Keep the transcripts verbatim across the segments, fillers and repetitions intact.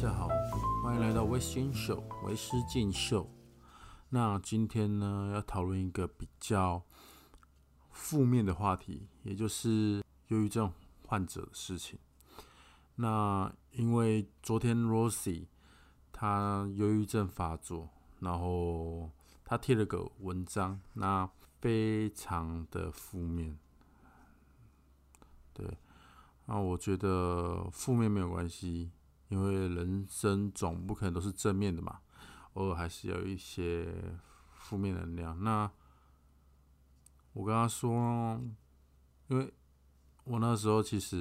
家好，欢迎来到微新秀微失禁秀。那今天呢，要讨论一个比较负面的话题，也就是忧郁症患者的事情。那因为昨天 Rosie 她忧郁症发作，然后她贴了个文章，那非常的负面。对，那我觉得负面没有关系。因为人生总不可能都是正面的嘛，偶尔还是有一些负面能量。那我跟他说，因为我那时候其实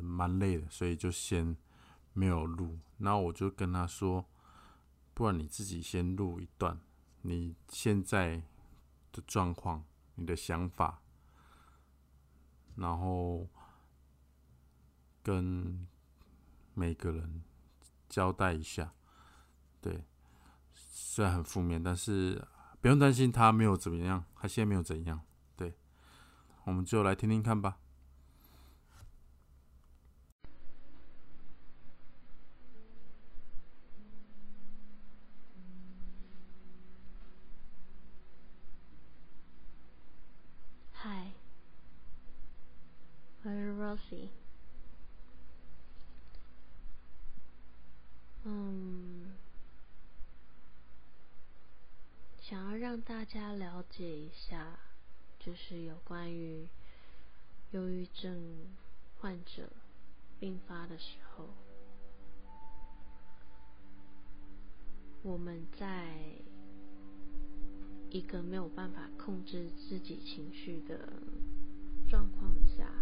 蛮累的，所以就先没有录。那我就跟他说，不然你自己先录一段，你现在的状况、你的想法，然后跟每个人交代一下。对，虽然很负面，但是不用担心，他没有怎么样，他现在没有怎样。对，我们就来听听看吧。嗨，我是 Rosie。嗯，想要让大家了解一下，就是有关于忧郁症患者病发的时候，我们在一个没有办法控制自己情绪的状况下，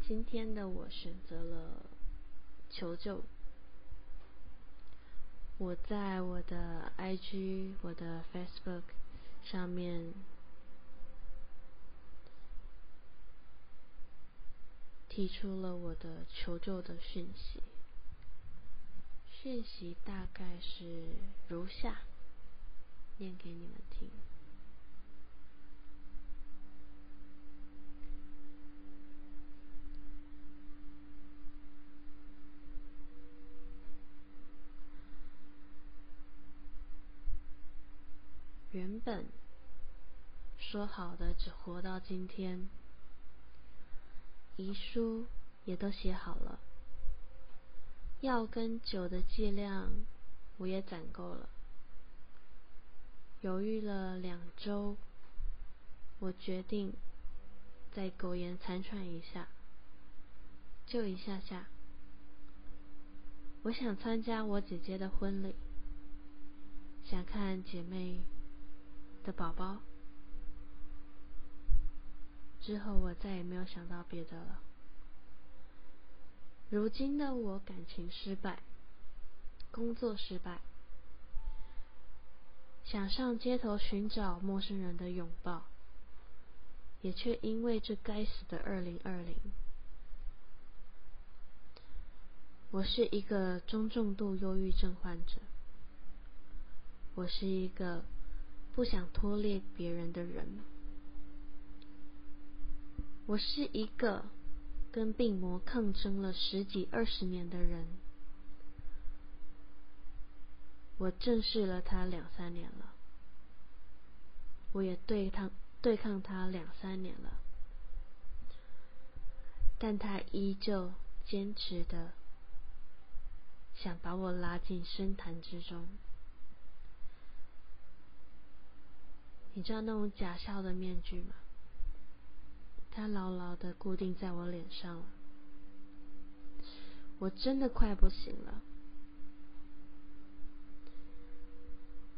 今天的我选择了求救。我在我的 I G、我的 Facebook 上面提出了我的求救的讯息，讯息大概是如下，念给你们听。原本说好的只活到今天，遗书也都写好了，药跟酒的剂量我也攒够了。犹豫了两周，我决定再苟延残喘一下，就一下下。我想参加我姐姐的婚礼，想看姐妹的宝宝，之后我再也没有想到别的了。如今的我感情失败，工作失败，想上街头寻找陌生人的拥抱，也却因为这该死的二零二零。我是一个中重度忧郁症患者，我是一个不想拖累别人的人，我是一个跟病魔抗争了十几二十年的人，我正视了他两三年了，我也对抗对抗他两三年了，但他依旧坚持的想把我拉进深潭之中。你知道那种假笑的面具吗？它牢牢的固定在我脸上了，我真的快不行了。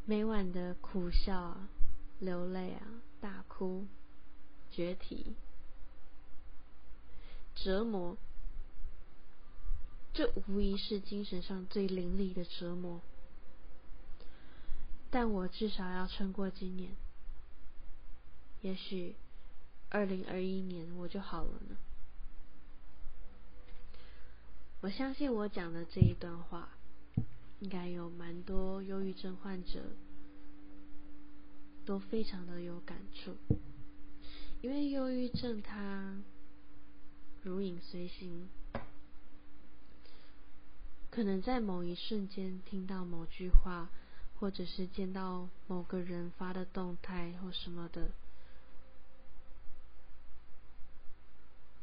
每晚的苦笑啊、流泪啊、大哭、决堤、折磨，这无疑是精神上最凌厉的折磨。但我至少要撑过今年。也许二零二一年我就好了呢。我相信我讲的这一段话，应该有蛮多忧郁症患者都非常的有感触，因为忧郁症它如影随形，可能在某一瞬间听到某句话，或者是见到某个人发的动态或什么的，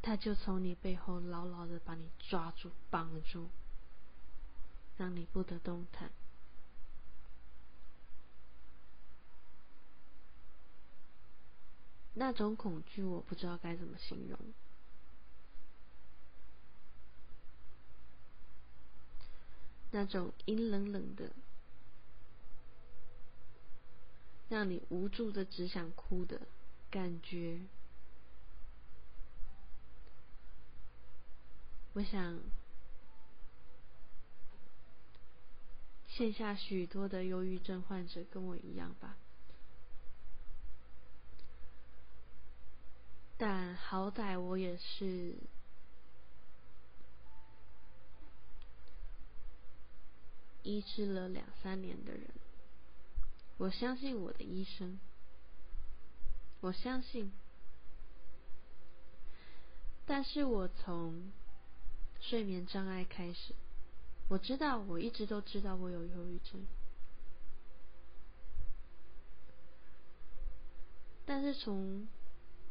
他就从你背后牢牢的把你抓住、绑住，让你不得动弹。那种恐惧我不知道该怎么形容。那种阴冷冷的，让你无助的只想哭的感觉。我想，线下许多的忧郁症患者跟我一样吧。但好歹我也是医治了两三年的人，我相信我的医生，我相信。但是我从睡眠障碍开始，我知道，我一直都知道我有忧郁症，但是从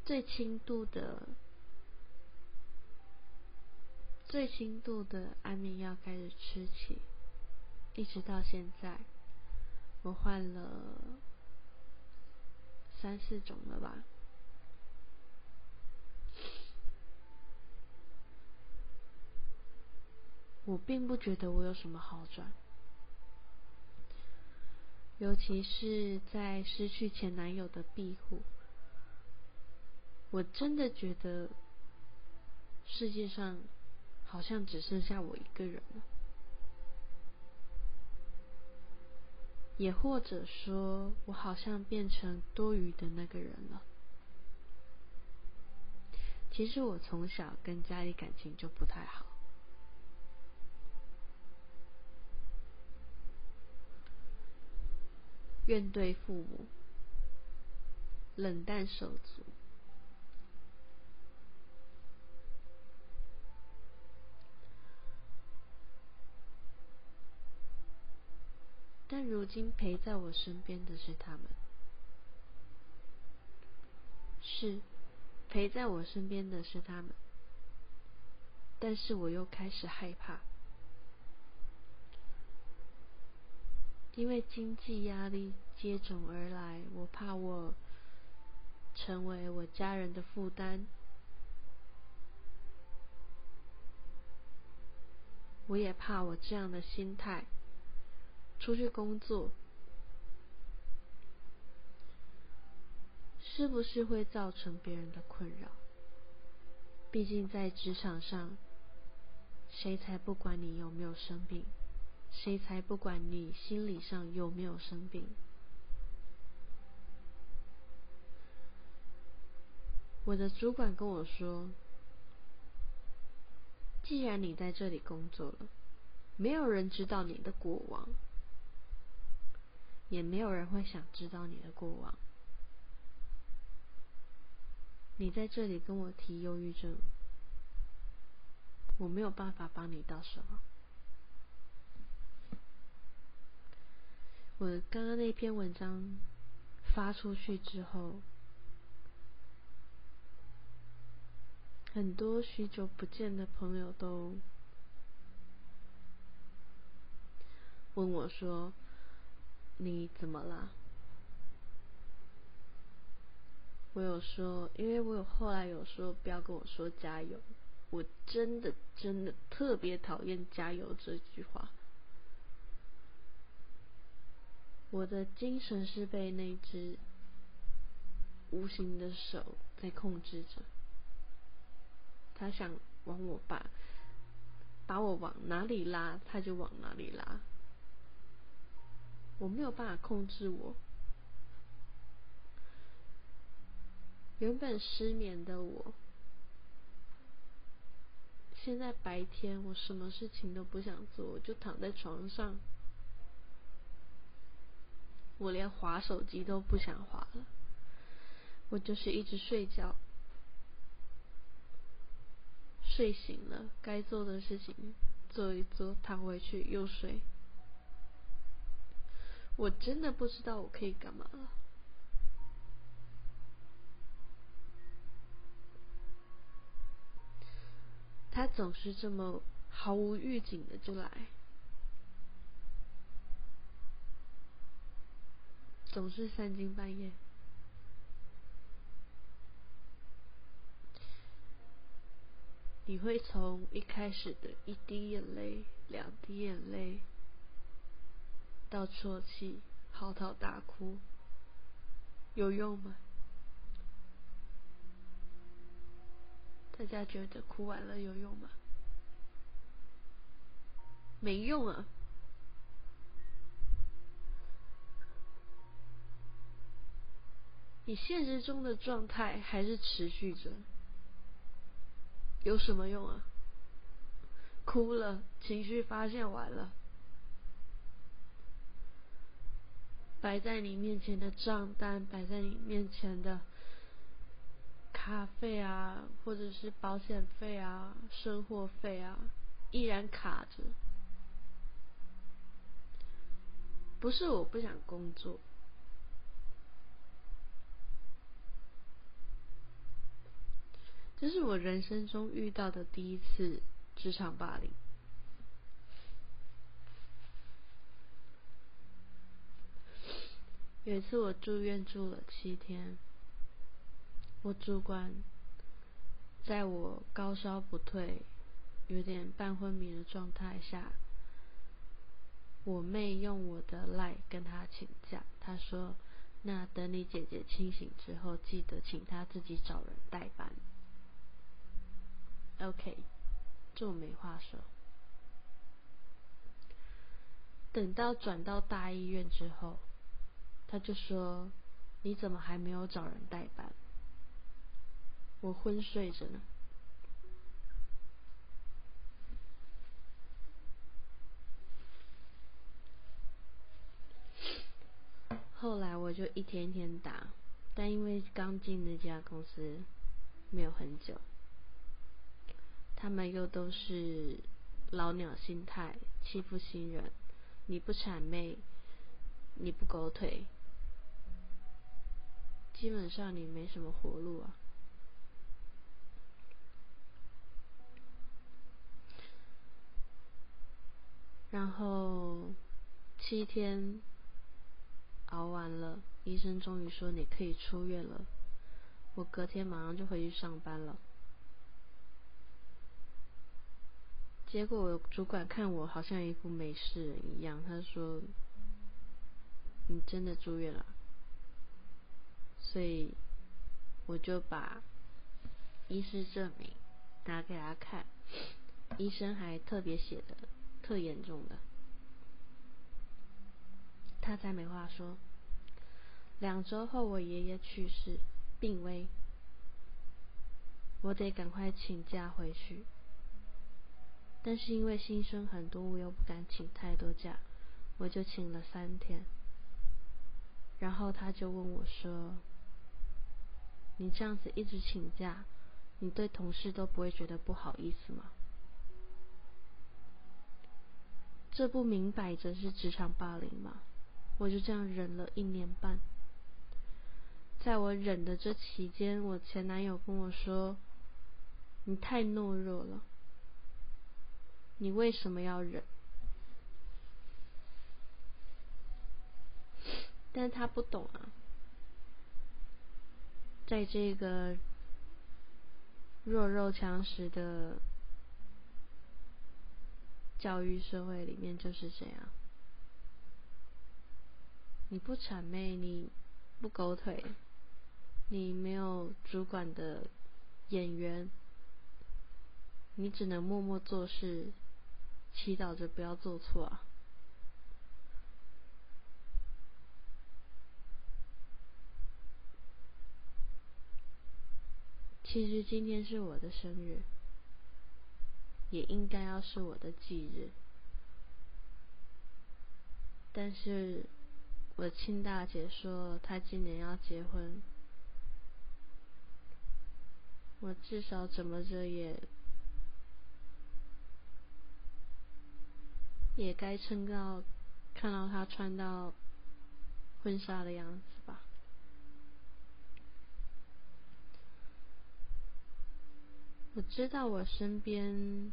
最轻度的、最轻度的安眠药开始吃起，一直到现在，我换了三四种了吧。我并不觉得我有什么好转，尤其是在失去前男友的庇护。我真的觉得世界上好像只剩下我一个人了，也或者说我好像变成多余的那个人了。其实我从小跟家里感情就不太好，怨对父母，冷淡手足，但如今陪在我身边的是他们，是陪在我身边的是他们，但是我又开始害怕，因为经济压力接踵而来，我怕我成为我家人的负担，我也怕我这样的心态出去工作，是不是会造成别人的困扰？毕竟在职场上，谁才不管你有没有生病，谁才不管你心理上有没有生病？我的主管跟我说，既然你在这里工作了，没有人知道你的过往，也没有人会想知道你的过往。你在这里跟我提忧郁症，我没有办法帮你到什么。我刚刚那篇文章发出去之后，很多许久不见的朋友都问我说，你怎么啦？我有说，因为我有后来有说不要跟我说加油，我真的真的特别讨厌加油这句话。我的精神是被那只无形的手在控制着，他想往我把把我往哪里拉，他就往哪里拉。我没有办法控制我。原本失眠的我，现在白天我什么事情都不想做，我就躺在床上，我连滑手机都不想滑了，我就是一直睡觉。睡醒了，该做的事情坐一坐，躺回去又睡。我真的不知道我可以干嘛了。他总是这么毫无预警的就来，总是三更半夜。你会从一开始的一滴眼泪、两滴眼泪，到啜泣、嚎啕大哭，有用吗？大家觉得哭完了有用吗？没用啊！你现实中的状态还是持续着。有什么用啊？哭了，情绪发泄完了，摆在你面前的账单，摆在你面前的咖啡啊，或者是保险费啊，生活费啊，依然卡着。不是我不想工作，这是我人生中遇到的第一次职场霸凌。有一次我住院住了七天，我主管在我高烧不退、有点半昏迷的状态下，我妹用我的 赖 跟她请假，她说：“那等你姐姐清醒之后，记得请她自己找人代班。” OK， 这我没话说。等到转到大医院之后，他就说：“你怎么还没有找人代班？”我昏睡着呢。后来我就一天一天打，但因为刚进那家公司没有很久，他们又都是老鸟心态，欺负新人，你不谄媚，你不狗腿，基本上你没什么活路啊。然后七天熬完了，医生终于说你可以出院了，我隔天马上就回去上班了。结果我主管看我好像一副没事人一样，他说：“你真的住院了。”所以我就把医师证明拿给他看，医生还特别写的特严重的，他才没话说。两周后我爷爷去世，病危，我得赶快请假回去。但是因为新生很多，我又不敢请太多假，我就请了三天。然后他就问我说：“你这样子一直请假，你对同事都不会觉得不好意思吗？”这不明摆着是职场霸凌吗？我就这样忍了一年半。在我忍的这期间，我前男友跟我说：“你太懦弱了。”你为什么要忍？但是他不懂啊，在这个弱肉强食的教育社会里面就是这样，你不谄媚，你不狗腿，你没有主管的眼缘，你只能默默做事，祈祷着不要做错啊。其实今天是我的生日，也应该要是我的忌日，但是我亲大姐说她今年要结婚，我至少怎么着也也该撑到看到他穿到婚纱的样子吧。我知道我身边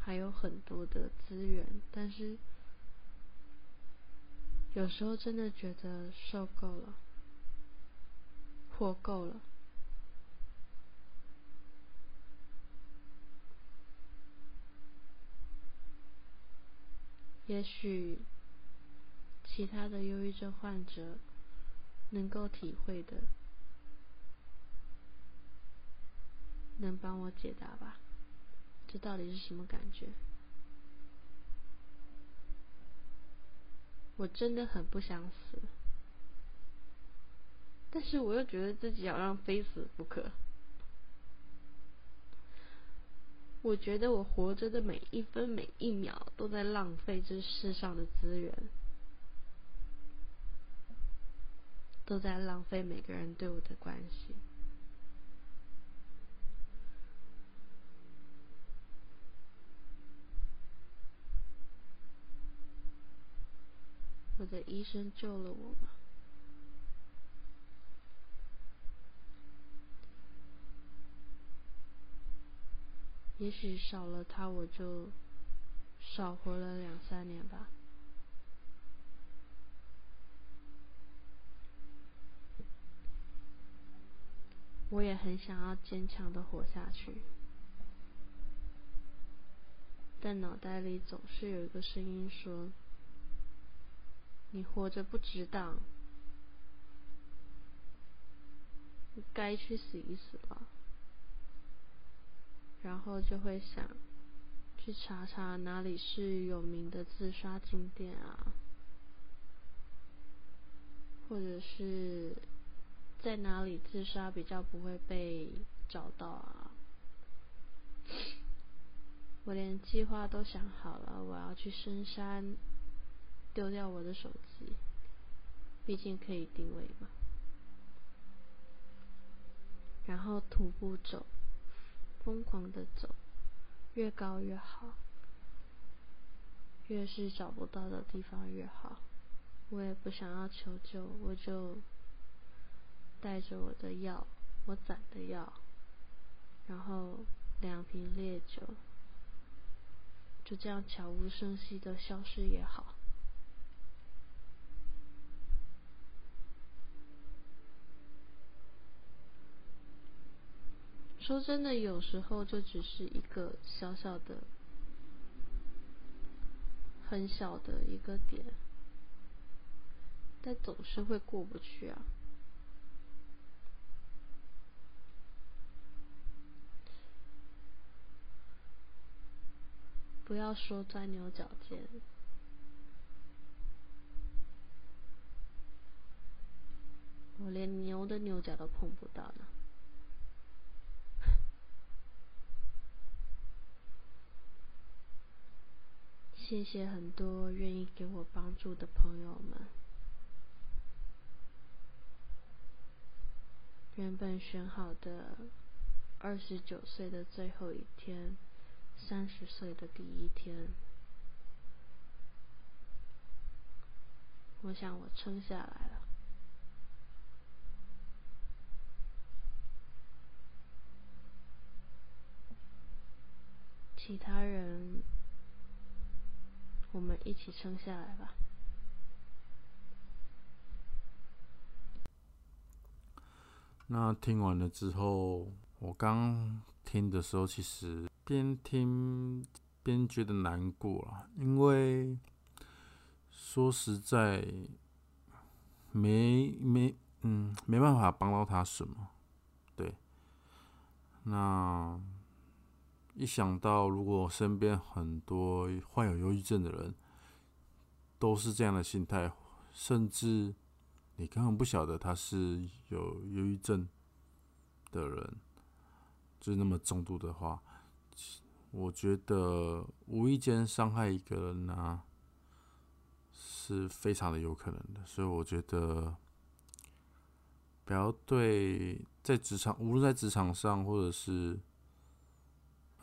还有很多的资源，但是有时候真的觉得受够了，活够了。也许其他的忧郁症患者能够体会的，能帮我解答吧，这到底是什么感觉？我真的很不想死，但是我又觉得自己好像非死不可。我觉得我活着的每一分每一秒都在浪费这世上的资源，都在浪费每个人对我的关心。我的医生救了我吗？也许少了他，我就少活了两三年吧。我也很想要坚强的活下去，但脑袋里总是有一个声音说：“你活着不值当，你该去死一死吧。”然后就会想去查查哪里是有名的自杀景点啊，或者是在哪里自杀比较不会被找到啊。我连计划都想好了，我要去深山，丢掉我的手机，毕竟可以定位嘛。然后徒步走，疯狂的走，越高越好，越是找不到的地方越好。我也不想要求救，我就带着我的药，我攒的药，然后两瓶烈酒，就这样悄无声息的消失也好。说真的，有时候就只是一个小小的、很小的一个点，但总是会过不去啊。不要说钻牛角尖，我连牛的牛角都碰不到呢。谢谢很多愿意给我帮助的朋友们。原本选好的二十九岁的最后一天，三十岁的第一天，我想我撑下来了。其他人，我们一起撑下来吧。那听完了之后，我刚听的时候，其实边听边觉得难过啦，因为说实在，没没嗯没办法帮到他什么。对，那一想到如果身边很多患有忧郁症的人都是这样的心态，甚至你根本不晓得他是有忧郁症的人，就是那么重度的话，我觉得无意间伤害一个人啊，是非常的有可能的。所以我觉得不要对在职场，无论在职场上或者是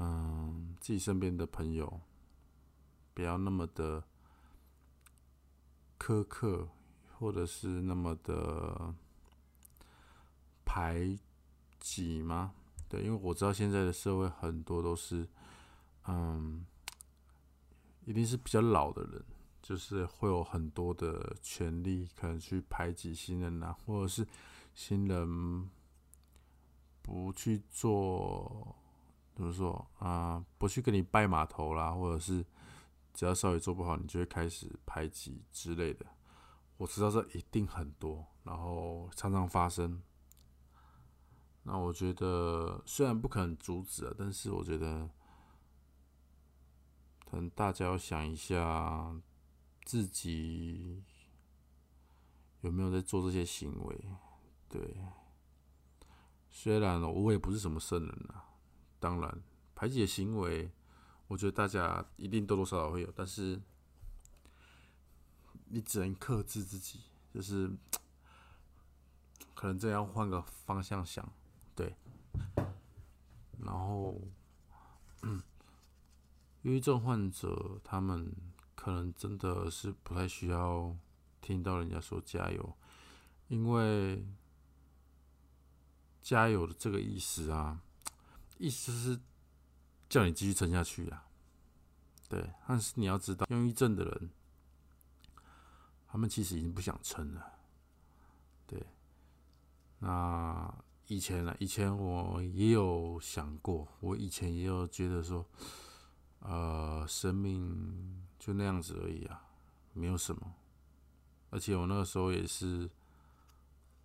嗯，自己身边的朋友不要那么的苛刻，或者是那么的排挤吗？对，因为我知道现在的社会很多都是，嗯，一定是比较老的人，就是会有很多的权利，可能去排挤新人啊，或者是新人不去做，怎么说啊、呃？不去跟你拜码头啦，或者是只要稍微做不好，你就会开始排挤之类的。我知道这一定很多，然后常常发生。那我觉得虽然不可能阻止啊，但是我觉得可能大家要想一下自己有没有在做这些行为。对，虽然我也不是什么圣人啊，当然排挤的行为，我觉得大家一定多多少少会有，但是你只能克制自己，就是可能这样换个方向想。对，然后，忧郁症患者他们可能真的是不太需要听到人家说加油，因为加油的这个意思啊，意思是叫你继续撑下去啊。对，但是你要知道，忧郁症的人，他们其实已经不想撑了。对，那以前啊，以前我也有想过，我以前也有觉得说，呃，生命就那样子而已啊，没有什么。而且我那个时候也是，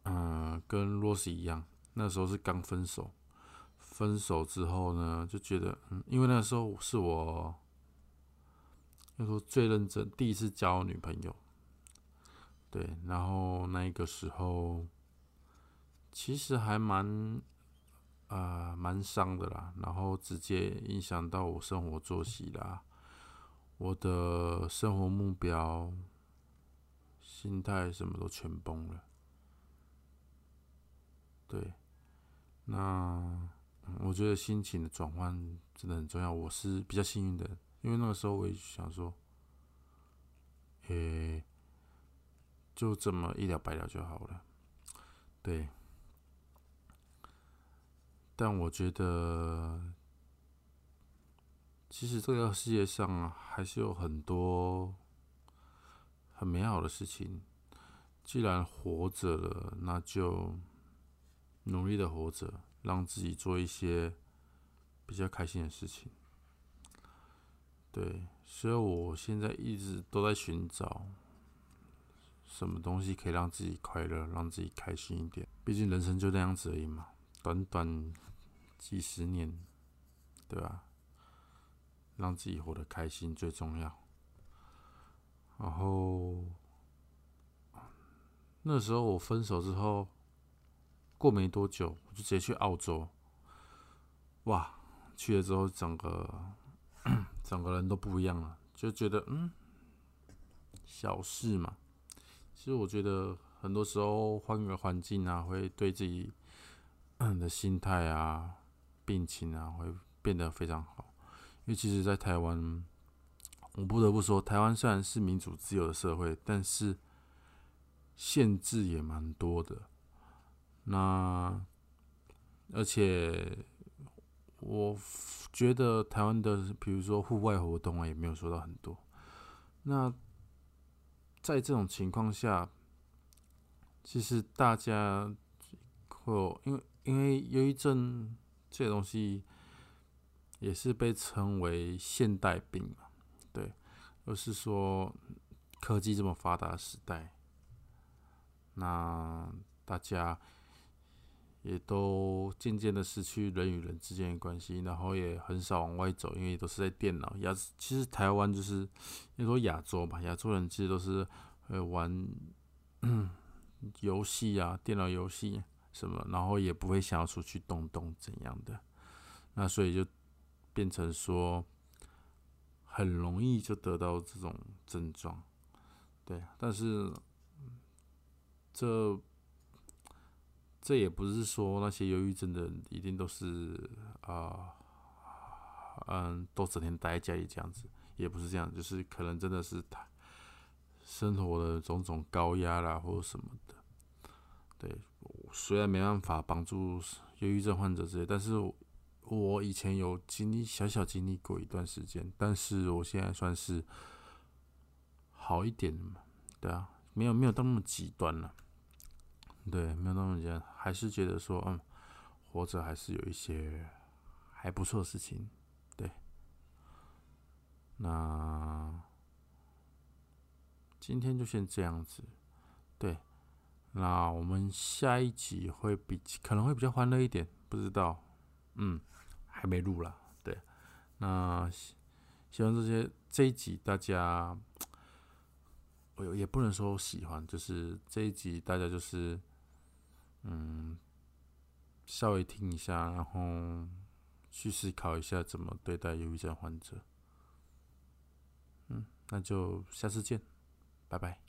嗯、呃，跟 Rose 一样，那时候是刚分手。分手之后呢，就觉得，嗯，因为那时候是我，那时候最认真，第一次交女朋友。对，然后那个时候，其实还蛮。啊、呃，蛮伤的啦，然后直接影响到我生活作息啦，我的生活目标、心态什么都全崩了。对，那我觉得心情的转换真的很重要。我是比较幸运的，因为那个时候我也想说，诶、欸，就这么一了百了就好了。对。但我觉得，其实这个世界上、啊、还是有很多很美好的事情。既然活着了，那就努力的活着，让自己做一些比较开心的事情。对，所以我现在一直都在寻找什么东西可以让自己快乐，让自己开心一点。毕竟人生就那样子而已嘛。短短几十年，对吧？让自己活得开心最重要。然后那时候我分手之后，过没多久，我就直接去澳洲。哇，去了之后，整个整个人都不一样了，就觉得嗯，小事嘛。其实我觉得很多时候换个环境啊，会对自己的心态啊、病情啊，会变得非常好。因为其实，在台湾，我不得不说，台湾虽然是民主自由的社会，但是限制也蛮多的。那而且，我觉得台湾的，比如说户外活动啊，也没有说到很多。那在这种情况下，其实大家会有因为。因为忧郁症这个东西也是被称为现代病嘛，对，就是说科技这么发达的时代，那大家也都渐渐的失去人与人之间的关系，然后也很少往外走，因为都是在电脑。亚其实台湾就是，应该说亚洲吧，亚洲人其实都是会玩游戏啊，电脑游戏。什么，然后也不会想要出去动动怎样的，那所以就变成说很容易就得到这种症状，对。但是这这也不是说那些忧郁症的人一定都是啊、呃，嗯，都整天待在家里这样子，也不是这样，就是可能真的是他生活的种种高压啦，或者什么的。对，虽然没办法帮助忧郁症患者之类，但是我。我以前有经历小小经历过一段时间，但是我现在算是好一点嘛，对啊，没有没有到那么极端了，对，没有那么极端，还是觉得说，嗯，活着还是有一些还不错的事情，对。那今天就先这样子，对。那我们下一集会比可能会比较欢乐一点，不知道。嗯，还没录啦，对。那希望这些这一集大家，我也不能说喜欢，就是这一集大家就是，嗯，稍微听一下，然后去思考一下怎么对待忧郁症患者。嗯，那就下次见，拜拜。